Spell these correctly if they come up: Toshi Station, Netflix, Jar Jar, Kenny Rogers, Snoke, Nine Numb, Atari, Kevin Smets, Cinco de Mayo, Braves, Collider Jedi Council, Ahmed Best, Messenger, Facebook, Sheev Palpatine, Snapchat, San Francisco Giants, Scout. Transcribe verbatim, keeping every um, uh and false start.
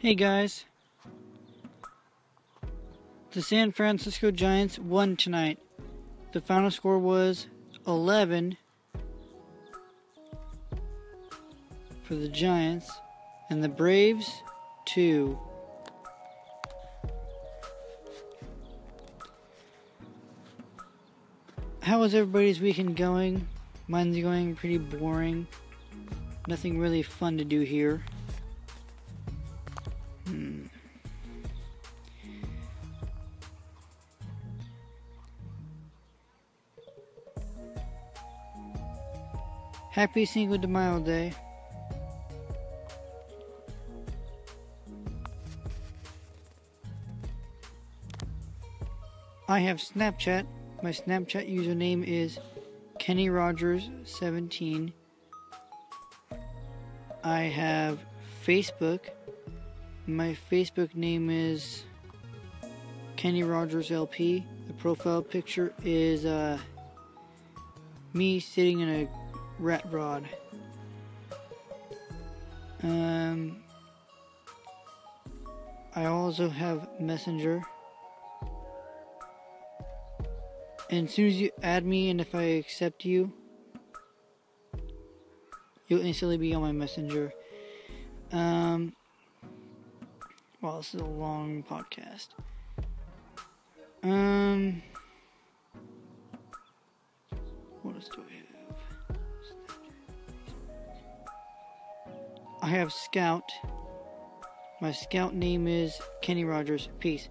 Hey guys, the San Francisco Giants won tonight. The final score was eleven for the Giants and the Braves two. How was everybody's weekend going? Mine's going pretty boring. Nothing really fun to do here. Hmm. Happy Cinco de Mayo Day. I have Snapchat. My Snapchat username is Kenny Rogers seventeen. I have Facebook. My Facebook name is Kenny Rogers L P. The profile picture is uh, me sitting in a rat rod. Um, I also have Messenger. And as soon as you add me and if I accept you, you'll instantly be on my Messenger. Um... Wow, this is a long podcast. Um, what else do I have? I have Scout. My Scout name is Kenny Rogers. Peace.